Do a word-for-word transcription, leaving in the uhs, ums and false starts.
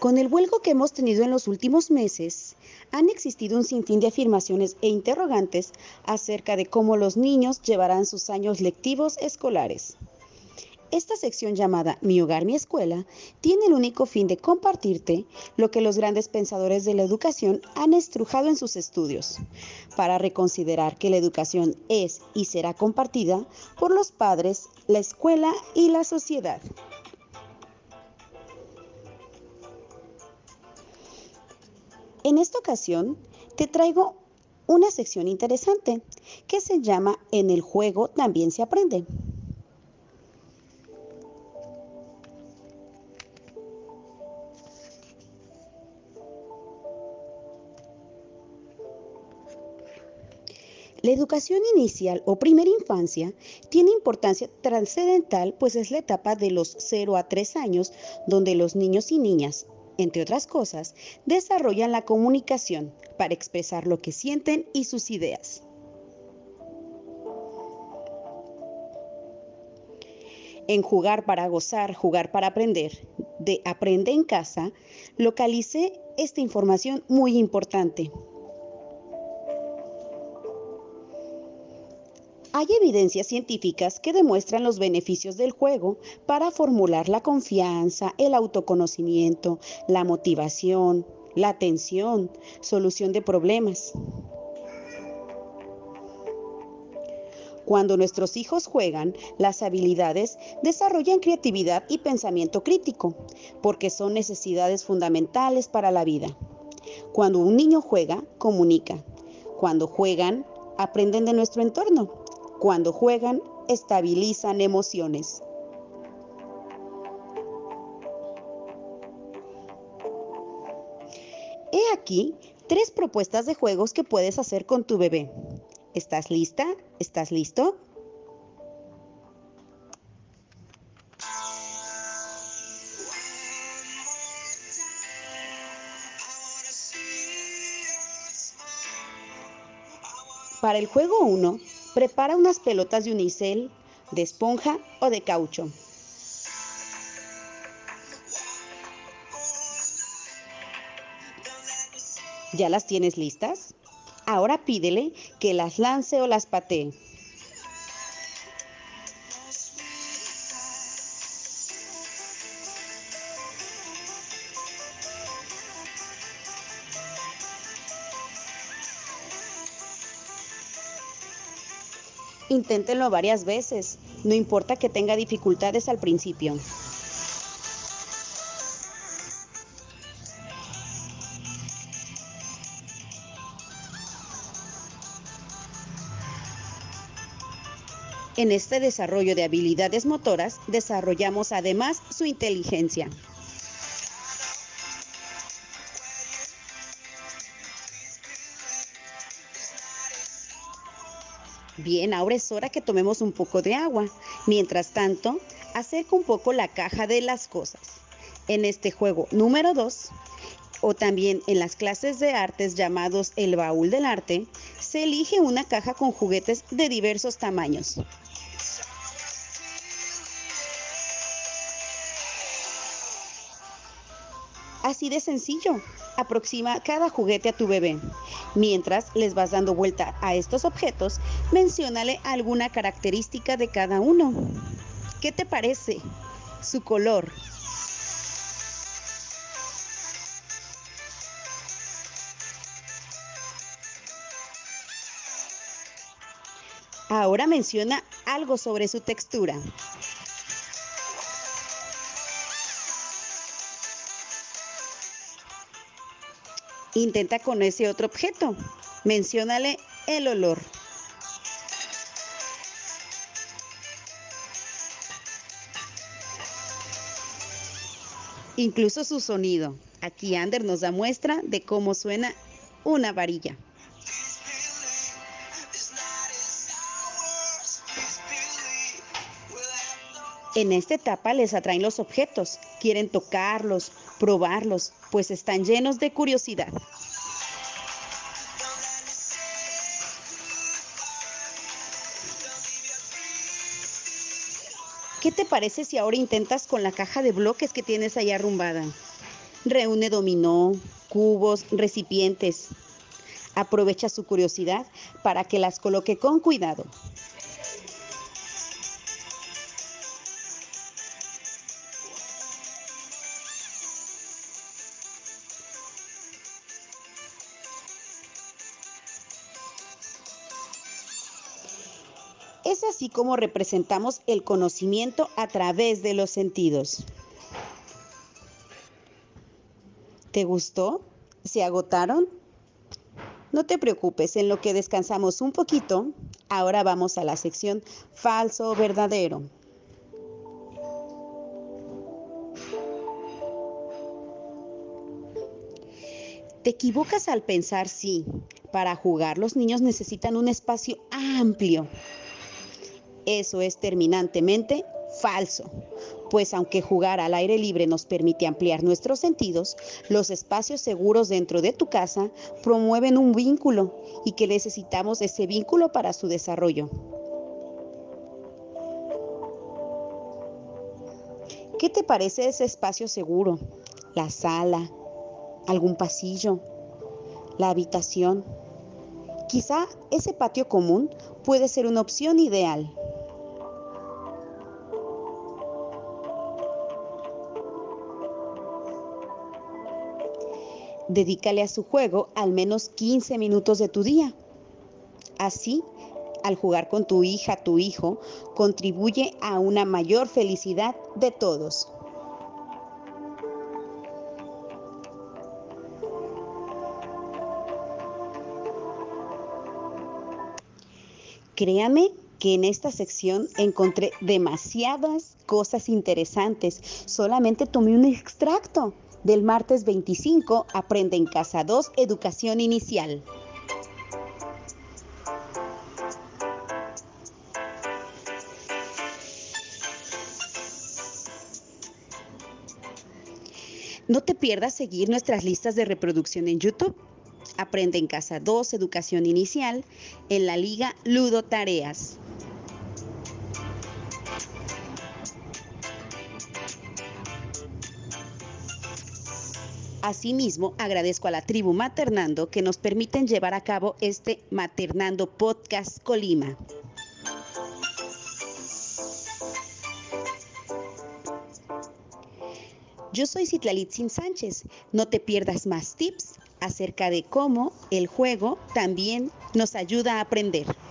Con el vuelco que hemos tenido en los últimos meses, han existido un sinfín de afirmaciones e interrogantes acerca de cómo los niños llevarán sus años lectivos escolares. Esta sección llamada Mi Hogar, Mi Escuela tiene el único fin de compartirte lo que los grandes pensadores de la educación han estrujado en sus estudios, para reconsiderar que la educación es y será compartida por los padres, la escuela y la sociedad. En esta ocasión te traigo una sección interesante que se llama En el juego también se aprende. La educación inicial o primera infancia tiene importancia trascendental, pues es la etapa de los cero a tres años donde los niños y niñas, entre otras cosas, desarrollan la comunicación para expresar lo que sienten y sus ideas. En Jugar para gozar, jugar para aprender, de Aprende en Casa, localicé esta información muy importante. Hay evidencias científicas que demuestran los beneficios del juego para formular la confianza, el autoconocimiento, la motivación, la atención, solución de problemas. Cuando nuestros hijos juegan, las habilidades desarrollan creatividad y pensamiento crítico, porque son necesidades fundamentales para la vida. Cuando un niño juega, comunica. Cuando juegan, aprenden de nuestro entorno. Cuando juegan, estabilizan emociones. He aquí tres propuestas de juegos que puedes hacer con tu bebé. ¿Estás lista? ¿Estás listo? Para el juego uno, prepara unas pelotas de unicel, de esponja o de caucho. ¿Ya las tienes listas? Ahora pídele que las lance o las patee. Inténtenlo varias veces, no importa que tenga dificultades al principio. En este desarrollo de habilidades motoras, desarrollamos además su inteligencia. Bien, ahora es hora que tomemos un poco de agua. Mientras tanto, acerca un poco la caja de las cosas. En este juego número dos, o también en las clases de artes llamados El Baúl del Arte, se elige una caja con juguetes de diversos tamaños. Así de sencillo, aproxima cada juguete a tu bebé. Mientras les vas dando vuelta a estos objetos, menciónale alguna característica de cada uno. ¿Qué te parece? Su color. Ahora menciona algo sobre su textura. Intenta con ese otro objeto. Menciónale el olor. Incluso su sonido. Aquí Ander nos da muestra de cómo suena una varilla. En esta etapa les atraen los objetos, quieren tocarlos, probarlos, pues están llenos de curiosidad. ¿Qué te parece si ahora intentas con la caja de bloques que tienes ahí arrumbada? Reúne dominó, cubos, recipientes. Aprovecha su curiosidad para que las coloque con cuidado. Es así como representamos el conocimiento a través de los sentidos. ¿Te gustó? ¿Se agotaron? No te preocupes, en lo que descansamos un poquito, ahora vamos a la sección falso o verdadero. Te equivocas al pensar sí. Para jugar los niños necesitan un espacio amplio. Eso es terminantemente falso, pues aunque jugar al aire libre nos permite ampliar nuestros sentidos, los espacios seguros dentro de tu casa promueven un vínculo y que necesitamos ese vínculo para su desarrollo. ¿Qué te parece ese espacio seguro? La sala, algún pasillo, la habitación. Quizá ese patio común puede ser una opción ideal. Dedícale a su juego al menos quince minutos de tu día. Así, al jugar con tu hija, tu hijo, contribuye a una mayor felicidad de todos. Créame que en esta sección encontré demasiadas cosas interesantes. Solamente tomé un extracto del martes veinticinco, Aprende en Casa dos, Educación Inicial. No te pierdas seguir nuestras listas de reproducción en YouTube. Aprende en Casa dos, Educación Inicial, en la Liga Ludo Tareas. Asimismo, agradezco a la tribu Maternando que nos permiten llevar a cabo este Maternando Podcast Colima. Yo soy Citlalitzin Sánchez. No te pierdas más tips acerca de cómo el juego también nos ayuda a aprender.